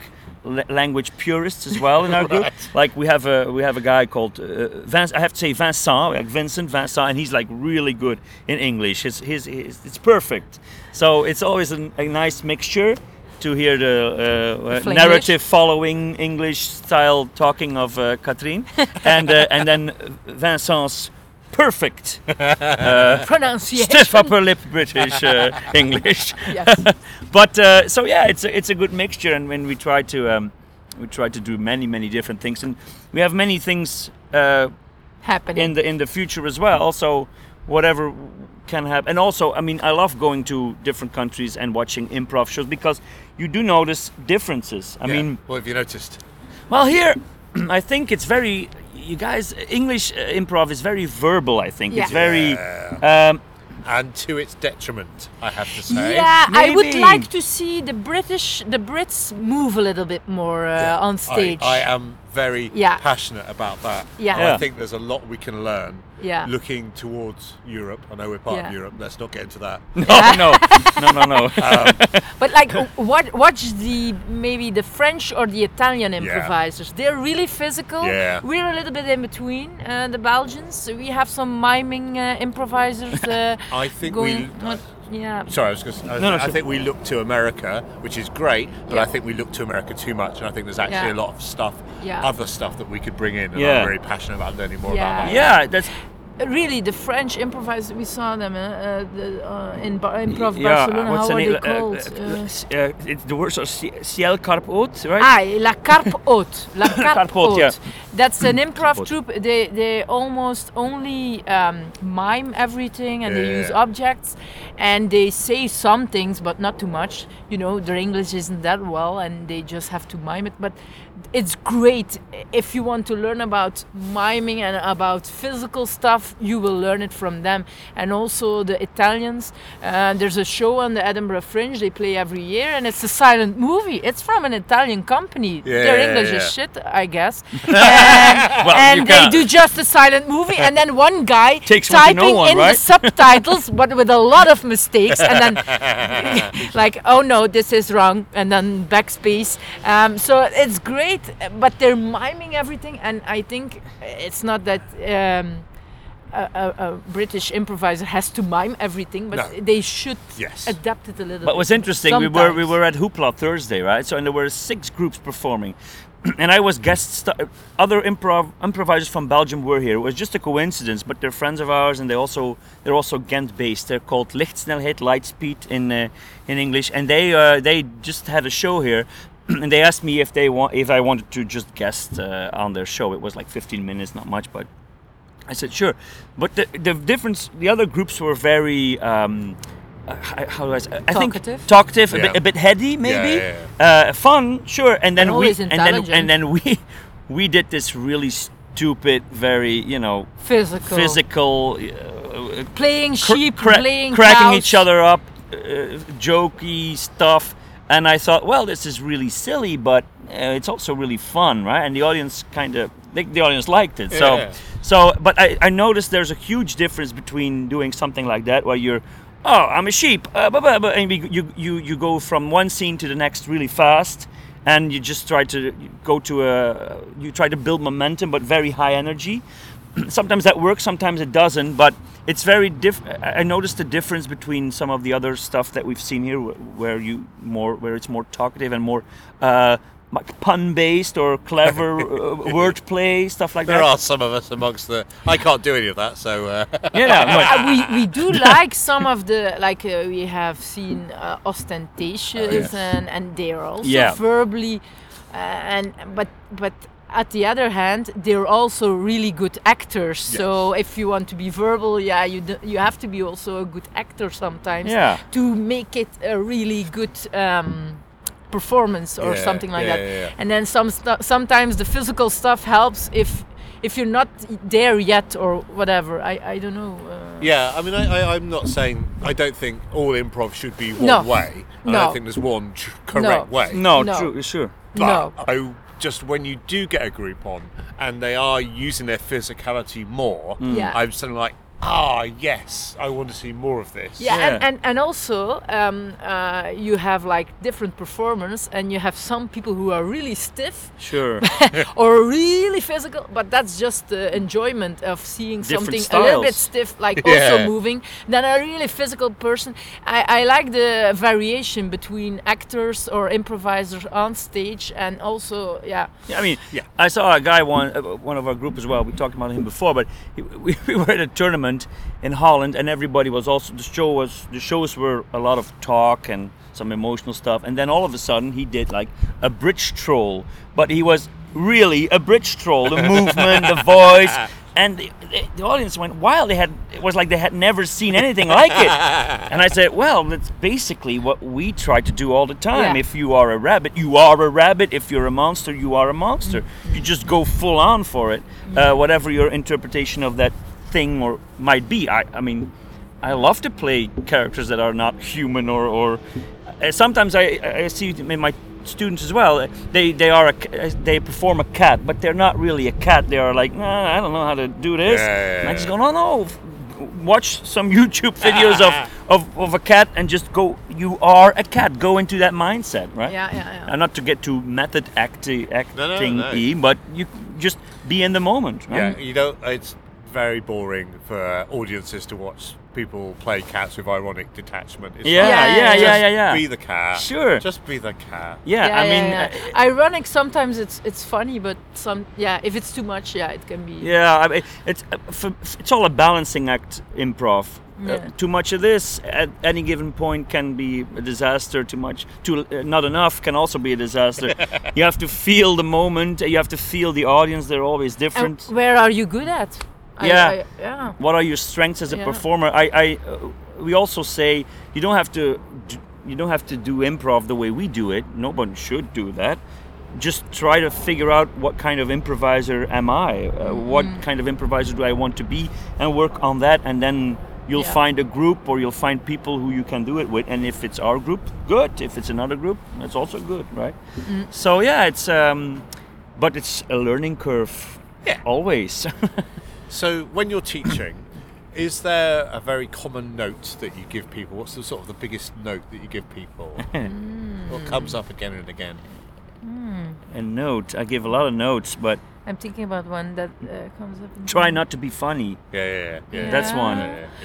language purists as well in our right. group. Like we have a we have a guy called uh, Vince, I have to say Vincent, like Vincent Vincent, and he's like really good in English. His his, his it's perfect. So it's always an, a nice mixture to hear the uh, uh, narrative following English style talking of uh, Catherine, and uh, and then Vincent's perfect uh, pronunciation, stiff upper lip British uh, English. Yes. But uh, so yeah, it's a, it's a good mixture, and when we try to um, we try to do many many different things, and we have many things uh, happening in the in the future as well. So whatever can happen, and also I mean I love going to different countries and watching improv shows because you do notice differences. I yeah. mean, what have you noticed? Well, here I think it's very. You guys, English uh, improv is very verbal, I think. Yeah. It's very... Yeah. Um, and to its detriment, I have to say. Yeah, Maybe. I would like to see the British, the Brits move a little bit more uh, yeah. on stage. I, I am very yeah. passionate about that. Yeah. And yeah. I think there's a lot we can learn yeah. looking towards Europe. I know we're part yeah. of Europe. Let's not get into that. No, no, no, no, no. Um, but like, what, watch the maybe the French or the Italian improvisers. Yeah. They're really physical. Yeah. We're a little bit in between uh, the Belgians. We have some miming uh, improvisers. Uh, I think going we. I, Yeah. Sorry, I was just. I, no, no, I sure. think we look to America, which is great, but yeah. I think we look to America too much, and I think there's actually yeah. a lot of stuff, yeah. other stuff that we could bring in, and yeah. I'm very passionate about learning more yeah. about that. Yeah, that's. Really, the French improvisers, we saw them uh, the, uh, in Bar- Improv yeah, Barcelona, how are they uh, called? Uh, uh, uh, it's the words are Ciel Carpe Haute, right? Ah, La Carpe Haute. La Carpe Haute, yeah. That's an improv troupe. They they almost only um, mime everything, and yeah. they use objects, and they say some things, but not too much. You know, their English isn't that well, and they just have to mime it. But it's great if you want to learn about miming and about physical stuff. You will learn it from them. And also the Italians, uh, there's a show on the Edinburgh Fringe they play every year, and it's a silent movie. It's from an Italian company. Yeah, Their English yeah, yeah. is shit, I guess. and well, and they can't. do just a silent movie, and then one guy Takes typing one no one, in right? the subtitles, but with a lot of mistakes, and then like, oh no, this is wrong, and then backspace. Um, so it's great, but they're miming everything, and I think it's not that... Um, A, a, a British improviser has to mime everything, but no. they should yes. adapt it a little. But what's interesting, sometimes. we were we were at Hoopla Thursday, right? So and there were six groups performing, and I was guest. St- other improv improvisers from Belgium were here. It was just a coincidence, but they're friends of ours, and they also they're also Ghent based. They're called Lichtsnelheid, Lightspeed in uh, in English, and they uh, they just had a show here. And they asked me if they want if I wanted to just guest uh, on their show. It was like fifteen minutes, not much, but. I said sure, but the the difference. The other groups were very um, uh, how do I say? I talkative. think talkative, yeah. a, bit, a bit heady, maybe yeah, yeah, yeah. Uh, fun, sure. And then and we and then and then we we did this really stupid, very you know physical, physical uh, playing cr- sheep, cra- playing cracking couch. each other up, uh, jokey stuff. And I thought, well, this is really silly, but uh, it's also really fun, right? And the audience kind of the audience liked it, so. Yeah. So, but I, I noticed there's a huge difference between doing something like that, where you're, oh, I'm a sheep, uh, blah, blah, blah, and you, you, you go from one scene to the next really fast, and you just try to go to a, you try to build momentum, but very high energy. Sometimes that works, sometimes it doesn't, but it's very diff. I noticed the difference between some of the other stuff that we've seen here, where you more, where it's more talkative and more. Uh, Like pun-based or clever uh, wordplay, stuff like there that. There are some of us amongst the... I can't do any of that, so... Uh. Yeah, uh, we, we do like some of the... Like, uh, we have seen uh, ostentatious, oh, yes. and, and they're also yeah. verbally... Uh, and But... but at the other hand, they're also really good actors. Yes. So if you want to be verbal, yeah, you d- you have to be also a good actor sometimes yeah. to make it a really good... Um, performance or yeah, something like yeah, that yeah, yeah. And then some stu- sometimes the physical stuff helps if if you're not there yet or whatever. I, I don't know uh. yeah I mean I, I, I'm not saying I don't think all improv should be one no. way no. I don't think there's one tr- correct no. way no, no. True, sure but no. I just when you do get a group on and they are using their physicality more mm. yeah. I'm suddenly like ah yes, I want to see more of this. Yeah, yeah. And, and and also um, uh, you have like different performers, and you have some people who are really stiff, sure, or really physical. But that's just the enjoyment of seeing different something styles. A little bit stiff, like yeah. also moving. Then a really physical person. I, I like the variation between actors or improvisers on stage, and also yeah. Yeah, I mean, yeah. I saw a guy one uh, one of our group as well. We talked about him before, but he, we, we were at a tournament. In Holland, and everybody was also the show was the shows were a lot of talk and some emotional stuff, and then all of a sudden he did like a bridge troll, but he was really a bridge troll, the movement, the voice, and the, the, the audience went wild. They had it was like they had never seen anything like it, and I said, well, that's basically what we try to do all the time. Yeah. If you are a rabbit, you are a rabbit. If you're a monster, you are a monster. Mm-hmm. You just go full on for it, uh, whatever your interpretation of that thing or might be. I, I mean, I love to play characters that are not human or, or uh, sometimes I, I see in my students as well, they they are a, they perform a cat, but they're not really a cat. They are like, nah, I don't know how to do this. Yeah, yeah, yeah. And I just go, no, no, watch some YouTube videos of, of, of a cat and just go, you are a cat. Go into that mindset, right? Yeah, yeah, yeah. And not to get too method acti- acting-y, no, no, no. but you just be in the moment. Right? Yeah, you know, it's very boring for audiences to watch people play cats with ironic detachment. It's yeah, like, yeah, yeah, yeah, yeah, yeah. Be the cat. Sure. Just be the cat. Yeah, yeah I mean, yeah, yeah. Uh, ironic. Sometimes it's it's funny, but some yeah, if it's too much, yeah, it can be. Yeah, I mean, it's uh, for, it's all a balancing act. Improv. Yeah. Uh, too much of this at any given point can be a disaster. Too much, too uh, not enough can also be a disaster. You have to feel the moment. You have to feel the audience. They're always different. And where are you good at? Yeah. I, I, yeah. What are your strengths as a yeah. performer? I, I uh, we also say you don't have to do, you don't have to do improv the way we do it. No one should do that. Just try to figure out what kind of improviser am I? Uh, what mm. kind of improviser do I want to be? And work on that, and then. You'll yeah. find a group, or you'll find people who you can do it with, and if it's our group, good. If it's another group, that's also good, right? Mm. So yeah, it's um, but it's a learning curve, yeah. always. So when you're teaching, is there a very common note that you give people? What's the sort of the biggest note that you give people? mm. What comes up again and again? Mm. A note. I give a lot of notes, but. I'm thinking about one that uh, comes up. In Try not to be funny. Yeah, yeah, yeah. yeah. That's one. Yeah, yeah,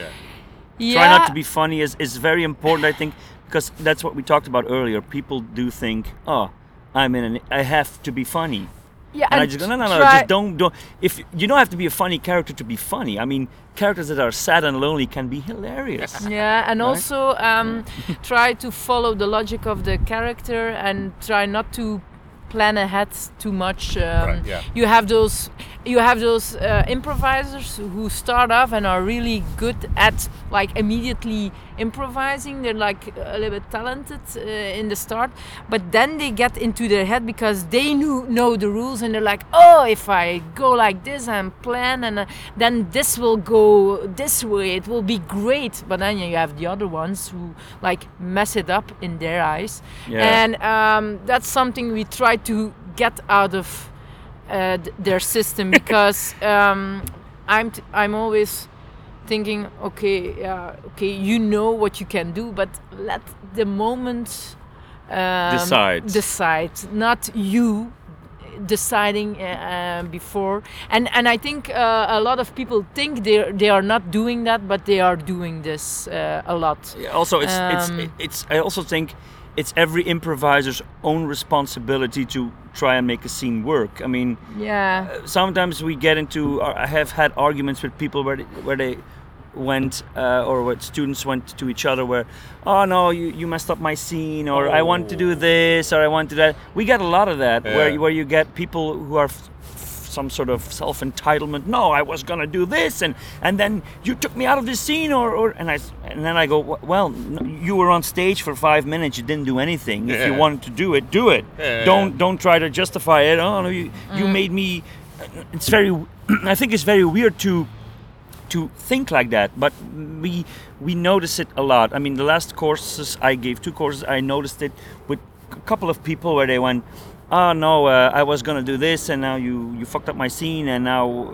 yeah. Try yeah. not to be funny is, is very important, I think, because that's what we talked about earlier. People do think, oh, I'm in an, I have to be funny. Yeah, and, and I just go, no, no, no, just don't, don't. If you don't have to be a funny character to be funny. I mean, characters that are sad and lonely can be hilarious. Yeah, and right? also um, try to follow the logic of the character and try not to plan ahead too much. Um, right, yeah. You have those, you have those uh, improvisers who start off and are really good at like immediately improvising. They're like a little bit talented uh, in the start, but then they get into their head because they knew, know the rules, and they're like, oh, if I go like this and plan, and uh, then this will go this way. It will be great. But then you have the other ones who like mess it up in their eyes, yeah. and um, that's something we try to get out of uh, th- their system, because um, I'm t- I'm always thinking, okay, uh, okay, you know what you can do, but let the moment um, decide. Decide, not you deciding uh, before. And and I think uh, a lot of people think they they are not doing that, but they are doing this uh, a lot. Yeah, also, it's, um, it's it's it's. I also think. It's every improviser's own responsibility to try and make a scene work. I mean, yeah. Uh, sometimes we get into. Uh, I have had arguments with people where they, where they went, uh, or what students went to each other, where, oh no, you, you messed up my scene, or oh. I want to do this, or I want to do that. We get a lot of that, yeah. where you, where you get people who are. F- some sort of self-entitlement. No, I was gonna do this, and, and then you took me out of this scene, or, or and I and then I go, well, no, you were on stage for five minutes. You didn't do anything. Yeah. If you wanted to do it, do it. Yeah. Don't don't try to justify it. Oh no, you mm. you made me. It's very. I think it's very weird to to think like that, but we we notice it a lot. I mean, the last courses I gave, two courses, I noticed it with a couple of people where they went. Oh no! Uh, I was gonna do this, and now you, you fucked up my scene, and now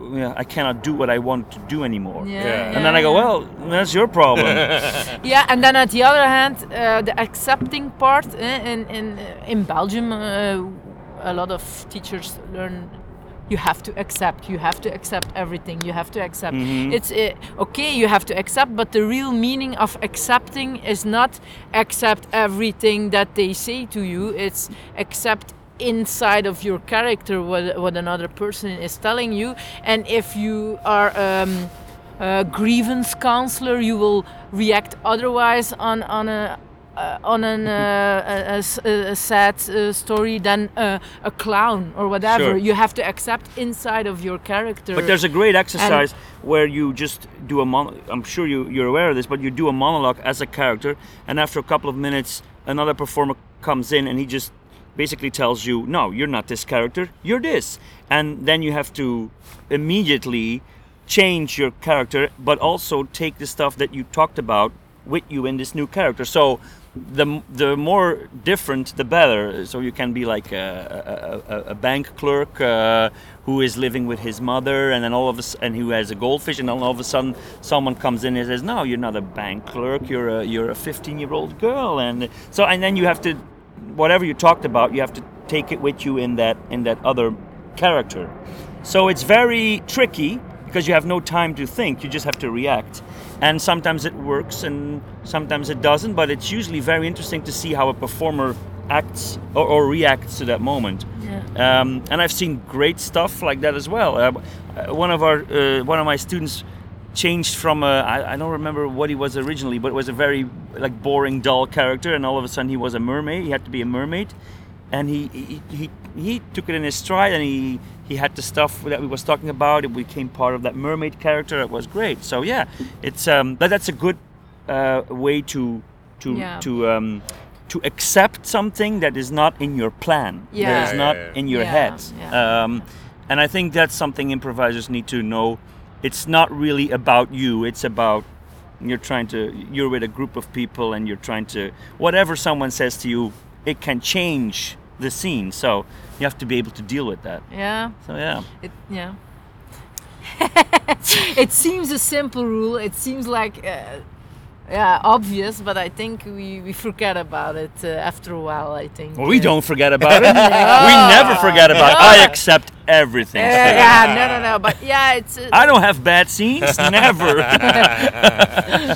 uh, I cannot do what I want to do anymore. Yeah. yeah. And yeah. then I go, well, that's your problem. yeah. And then at the other hand, uh, the accepting part eh, in in in Belgium, uh, a lot of teachers learn. You have to accept. You have to accept everything. You have to accept. Mm-hmm. It's uh, okay. You have to accept, but the real meaning of accepting is not accept everything that they say to you. It's accept inside of your character what what another person is telling you. And if you are um, a grievance counselor, you will react otherwise on on a. Uh, on an, uh, a, a, a sad uh, story than uh, a clown or whatever. Sure. You have to accept inside of your character. But there's a great exercise and where you just do a monologue. I'm sure you, you're aware of this, but you do a monologue as a character, and after a couple of minutes, another performer comes in and he just basically tells you, no, you're not this character, you're this. And then you have to immediately change your character, but also take the stuff that you talked about with you in this new character. So the the more different, the better. So you can be like a, a, a, a bank clerk uh, who is living with his mother, and then all of a and who has a goldfish, and then all of a sudden someone comes in and says, "No, you're not a bank clerk. You're a you're a fifteen-year-old girl." And so and then you have to, whatever you talked about, you have to take it with you in that in that other character. So it's very tricky. because you have no time to think, you just have to react. And sometimes it works and sometimes it doesn't, but it's usually very interesting to see how a performer acts or, or reacts to that moment. Yeah. Um, and I've seen great stuff like that as well. Uh, one of our, uh, one of my students changed from a, I, I don't remember what he was originally, but it was a very like boring, dull character, and all of a sudden he was a mermaid. He had to be a mermaid, and he he he, he took it in his stride, and he, he had the stuff that we was talking about. It became part of that mermaid character. It was great. So yeah, it's um, but that's a good uh, way to to yeah. to um, to accept something that is not in your plan. Yeah. That is not yeah, yeah, yeah. in your yeah, head. Yeah. Um, and I think that's something improvisers need to know. It's not really about you, it's about you're trying to, you're with a group of people and you're trying to, whatever someone says to you, it can change the scene, so you have to be able to deal with that. Yeah. So yeah. It, yeah. It seems a simple rule, it seems like, uh, yeah, obvious, but I think we, we forget about it uh, after a while, I think. Well, we uh, don't forget about it. No. We never forget about no. it. I accept everything. Uh, yeah, no, no, no, but yeah, it's... Uh, I don't have bad scenes, never. yeah.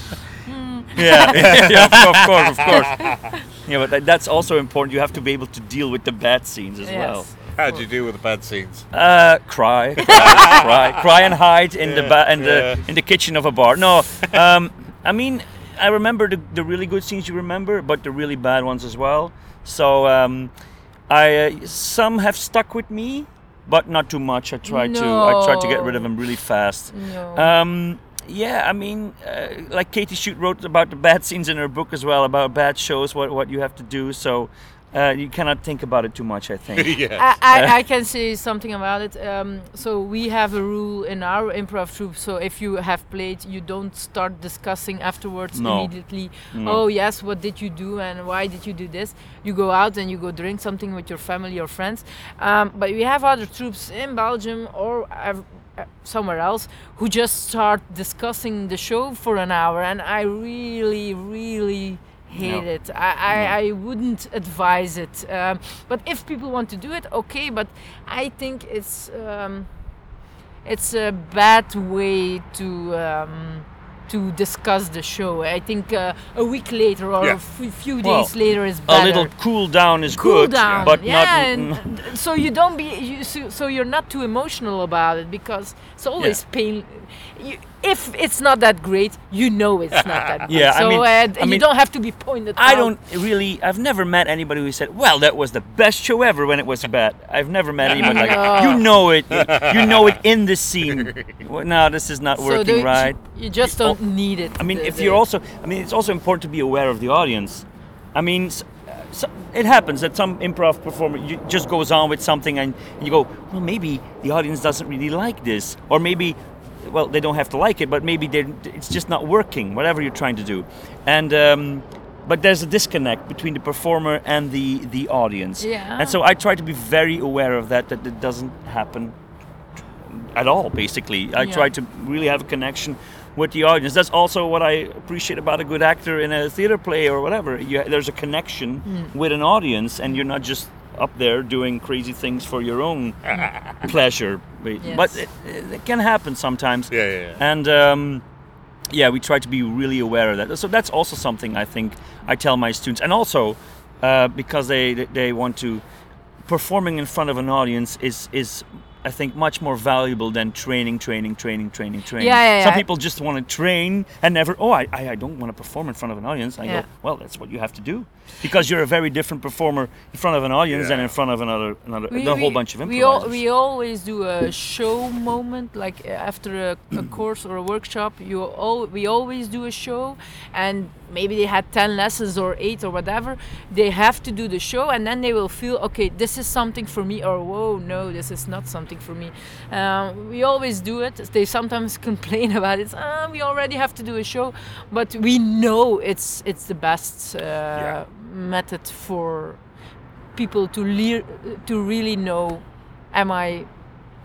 yeah, of course, of course. Yeah, but that, that's also important. You have to be able to deal with the bad scenes as yes. well. How do you deal with the bad scenes? Uh, cry, cry, cry, cry and hide in yeah, the ba- in yeah. the in the kitchen of a bar. No, um, I mean... I remember the, the really good scenes you remember, but the really bad ones as well. So um, I uh, some have stuck with me, but not too much. I tried no. to I tried to get rid of them really fast. No. Um, yeah, I mean, uh, like Katie Shute wrote about the bad scenes in her book as well, about bad shows, what what you have to do. So uh, you cannot think about it too much, I think. yes. I, I, I can say something about it. Um, so we have a rule in our improv troupe. So if you have played, you don't start discussing afterwards no. immediately. No. Oh yes, what did you do and why did you do this? You go out and you go drink something with your family or friends. Um, but we have other troupes in Belgium or ev- somewhere else who just start discussing the show for an hour. And I really, really... hate no. it. I, I, no. I wouldn't advise it. Um, but if people want to do it, okay. But I think it's um, it's a bad way to um, to discuss the show. I think uh, a week later or yeah. a f- few well, days later is better. A little cool down is cool good, down. But yeah, not. N- so you don't be. You, so, so you're not too emotional about it because it's always yeah. pain. You, If it's not that great, you know it's not that great. Yeah, so I mean, uh, I mean, you don't have to be pointed I out. I don't really, I've never met anybody who said, well, that was the best show ever when it was bad. I've never met anybody like, no. you know it, you know it in the scene. No, this is not so working right. You just don't you, need it. I mean, the, if the, you're also, I mean, it's also important to be aware of the audience. I mean, so, so it happens that some improv performer you, just goes on with something and, and you go, well, maybe the audience doesn't really like this. Or maybe... well, they don't have to like it, but maybe it's just not working, whatever you're trying to do. And um, but there's a disconnect between the performer and the, the audience. Yeah. And so I try to be very aware of that, that it doesn't happen at all, basically. I yeah. try to really have a connection with the audience. That's also what I appreciate about a good actor in a theater play or whatever. You, there's a connection mm. with an audience, and you're not just up there doing crazy things for your own mm. pleasure. Yes. But it, it can happen sometimes. Yeah, yeah, yeah. And um, yeah, we try to be really aware of that. So that's also something I think I tell my students. And also uh, because they they want to, performing in front of an audience is is I think much more valuable than training, training, training, training, training. Yeah, yeah, yeah. Some people just want to train and never, oh, I, I don't want to perform in front of an audience. I yeah. go, well, that's what you have to do. Because you're a very different performer in front of an audience yeah. than in front of another, another we, a whole we, bunch of improvisers. We, al- we always do a show moment, like after a, a course or a workshop, you all we always do a show, and maybe they had ten lessons or eight or whatever. They have to do the show and then they will feel, okay, this is something for me, or whoa, no, this is not something for me. Uh, we always do it. They sometimes complain about it. Ah, we already have to do a show, but we know it's it's the best uh, yeah. method for people to lear- to really know, am I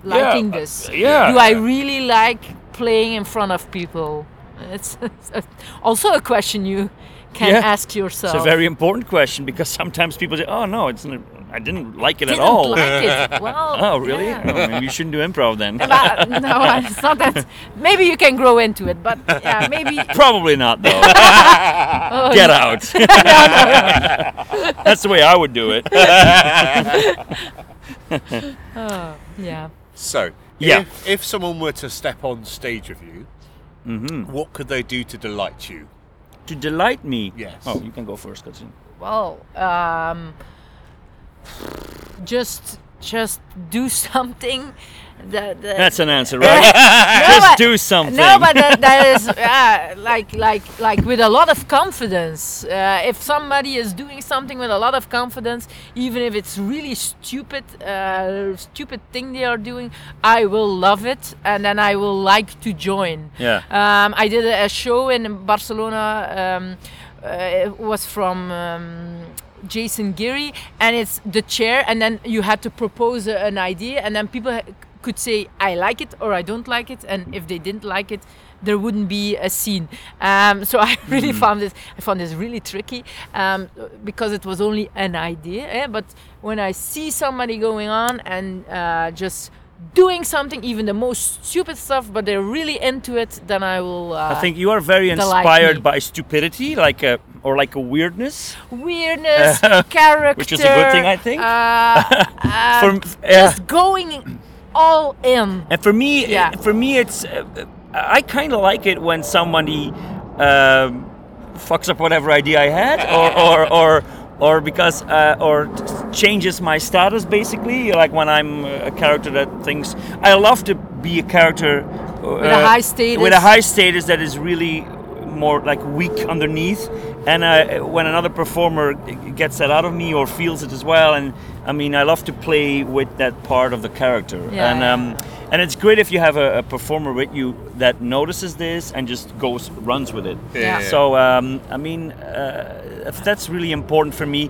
liking yeah. this? Uh, yeah. Do I really like playing in front of people? It's, it's a, also a question you can yeah. ask yourself. It's a very important question because sometimes people say, oh no, it's not, I didn't like it didn't at all. Like it. Well, oh, really? Yeah. Oh, you shouldn't do improv then. Uh, no, it's not that. Maybe you can grow into it, but yeah, maybe. Probably not, though. Oh, get out. No, no, no. That's the way I would do it. Oh, yeah. So, yeah. If, if someone were to step on stage with you, mm-hmm. what could they do to delight you? To delight me? Yes. Oh, you can go first, Catherine. Well, um... Just, just do something. That, that That's an answer, right? no, just but, do something. No, but that, that is uh, like, like, like with a lot of confidence. Uh, if somebody is doing something with a lot of confidence, even if it's really stupid, uh, stupid thing they are doing, I will love it, and then I will like to join. Yeah. Um, I did a show in Barcelona. Um, uh, it was from. Um, Jason Geary, and it's the chair, and then you had to propose a, an idea, and then people ha- could say I like it or I don't like it, and if they didn't like it there wouldn't be a scene. Um, so I really mm-hmm. found this I found this really tricky um, because it was only an idea, eh? But when I see somebody going on and uh, just doing something, even the most stupid stuff, but they're really into it, then I will uh, I think you are very inspired by stupidity, like a or like a weirdness weirdness uh, character, which is a good thing, I think. Uh, uh, for, uh, just going all in. And for me yeah. it, for me it's uh, I kind of like it when somebody um, fucks up whatever idea I had, or or or Or because, uh, or changes my status basically. Like when I'm a character that thinks, I love to be a character uh, with a high status. With a high status that is really more like weak underneath. And uh, when another performer gets that out of me or feels it as well, and I mean, I love to play with that part of the character. Yeah. And um, and it's great if you have a, a performer with you that notices this and just goes runs with it. Yeah. yeah. So um, I mean, uh, that's really important for me.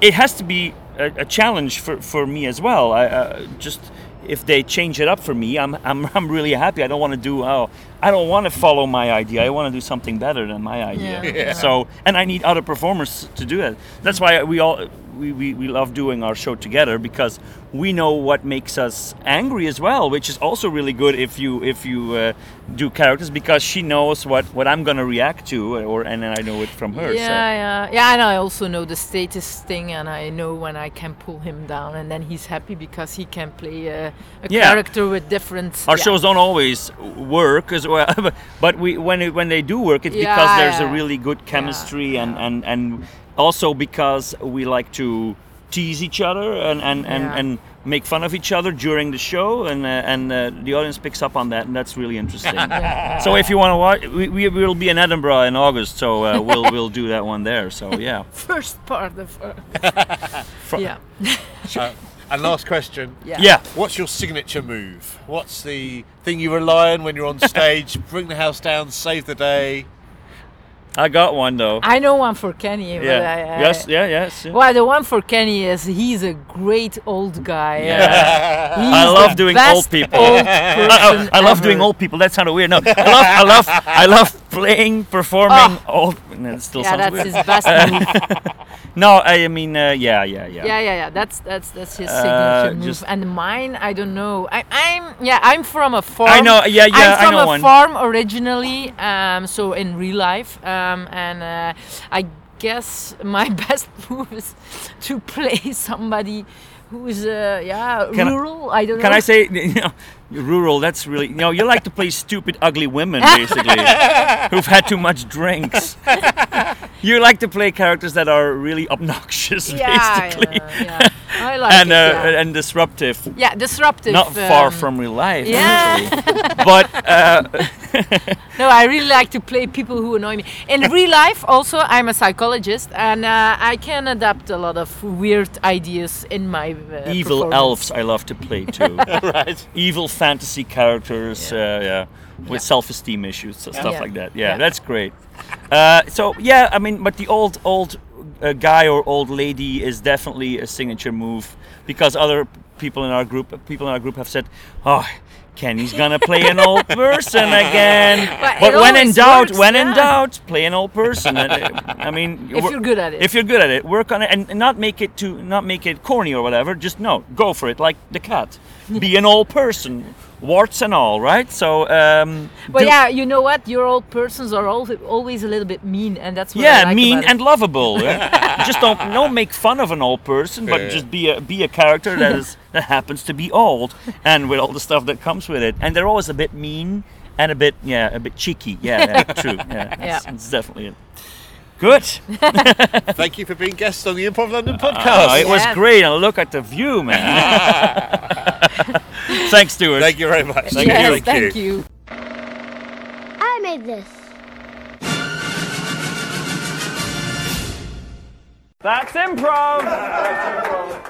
It has to be a, a challenge for, for me as well. I uh, just. If they change it up for me, I'm I'm I'm really happy. I don't want to do oh, I don't want to follow my idea. I want to do something better than my idea. Yeah. Yeah. So, and I need other performers to do that. That's why we all we, we, we love doing our show together, because we know what makes us angry as well, which is also really good if you if you uh, do characters, because she knows what, what I'm gonna react to, or and then I know it from her. Yeah, so. yeah, yeah. And I also know the status thing, and I know when I can pull him down, and then he's happy because he can play a, a yeah. character with different. Our yeah. shows don't always work as well, but we when it, when they do work, it's yeah, because there's yeah. a really good chemistry, yeah, and, yeah. and and also because we like to tease each other and and, and, yeah. and make fun of each other during the show, and uh, and uh, the audience picks up on that, and that's really interesting. yeah. So if you want to watch, we, we will be in Edinburgh in August, so uh, we'll we'll do that one there. So yeah. First part of Fr- yeah. uh, and last question. Yeah. yeah. What's your signature move? What's the thing you rely on when you're on stage? Bring the house down, save the day. I got one though. I know one for Kenny. Yeah. But I, I, yes. Yeah. Yes. Yeah. Well, the one for Kenny is he's a great old guy. Yeah. Uh, I love doing old people. Old I, I, I love doing old people. That sounded weird. No, I love, I love, I love playing, performing. Oh. Old. No, it still yeah, sounds weird. Yeah, that's his best move. No, I mean, uh, yeah, yeah, yeah. Yeah, yeah, yeah. That's that's that's his signature uh, move. And mine, I don't know. I, I'm yeah, I'm from a farm. I know. Yeah, yeah. I'm from I know a one. farm originally. Um, so in real life. Um, Um, and uh, I guess my best move is to play somebody who's uh, yeah can rural. I, I don't know. Can I say you know, rural? That's really you know you like to play stupid, ugly women basically who've had too much drinks. You like to play characters that are really obnoxious, yeah, basically. Yeah, yeah. I like and, it, uh, yeah. and disruptive. Yeah, disruptive. Not um, far from real life. Yeah. But... Uh, no, I really like to play people who annoy me. In real life, also, I'm a psychologist, and uh, I can adapt a lot of weird ideas in my uh, evil elves I love to play, too. Right. Evil fantasy characters, yeah. Uh, yeah. With yeah. self-esteem issues, so yeah. stuff yeah. like that. Yeah, yeah. That's great. Uh, so yeah, I mean, but the old old uh, guy or old lady is definitely a signature move, because other people in our group, people in our group have said, oh, Kenny's gonna play an old person again. But, but when in doubt, works, when yeah. in doubt, play an old person. I mean, if you're good at it, if you're good at it, work on it, and not make it to not make it corny or whatever. Just no, go for it, like the cat. Be an old person, warts and all, right? So, um, well, yeah, you know what? Your old persons are all, always a little bit mean, and that's what yeah, I like mean about and it. Lovable. Yeah? Just don't don't make fun of an old person, but yeah. just be a be a character that is that happens to be old and with all the stuff that comes with it. And they're always a bit mean and a bit yeah, a bit cheeky. Yeah, yeah true. Yeah, that's, yeah. that's definitely it. Good. Thank you for being guests on the Improv London podcast. Oh, it yeah. was great. And look at the view, man. Thanks, Stuart. Thank you very much. Thank yes, you. Thank you. I made this. That's improv. That's improv.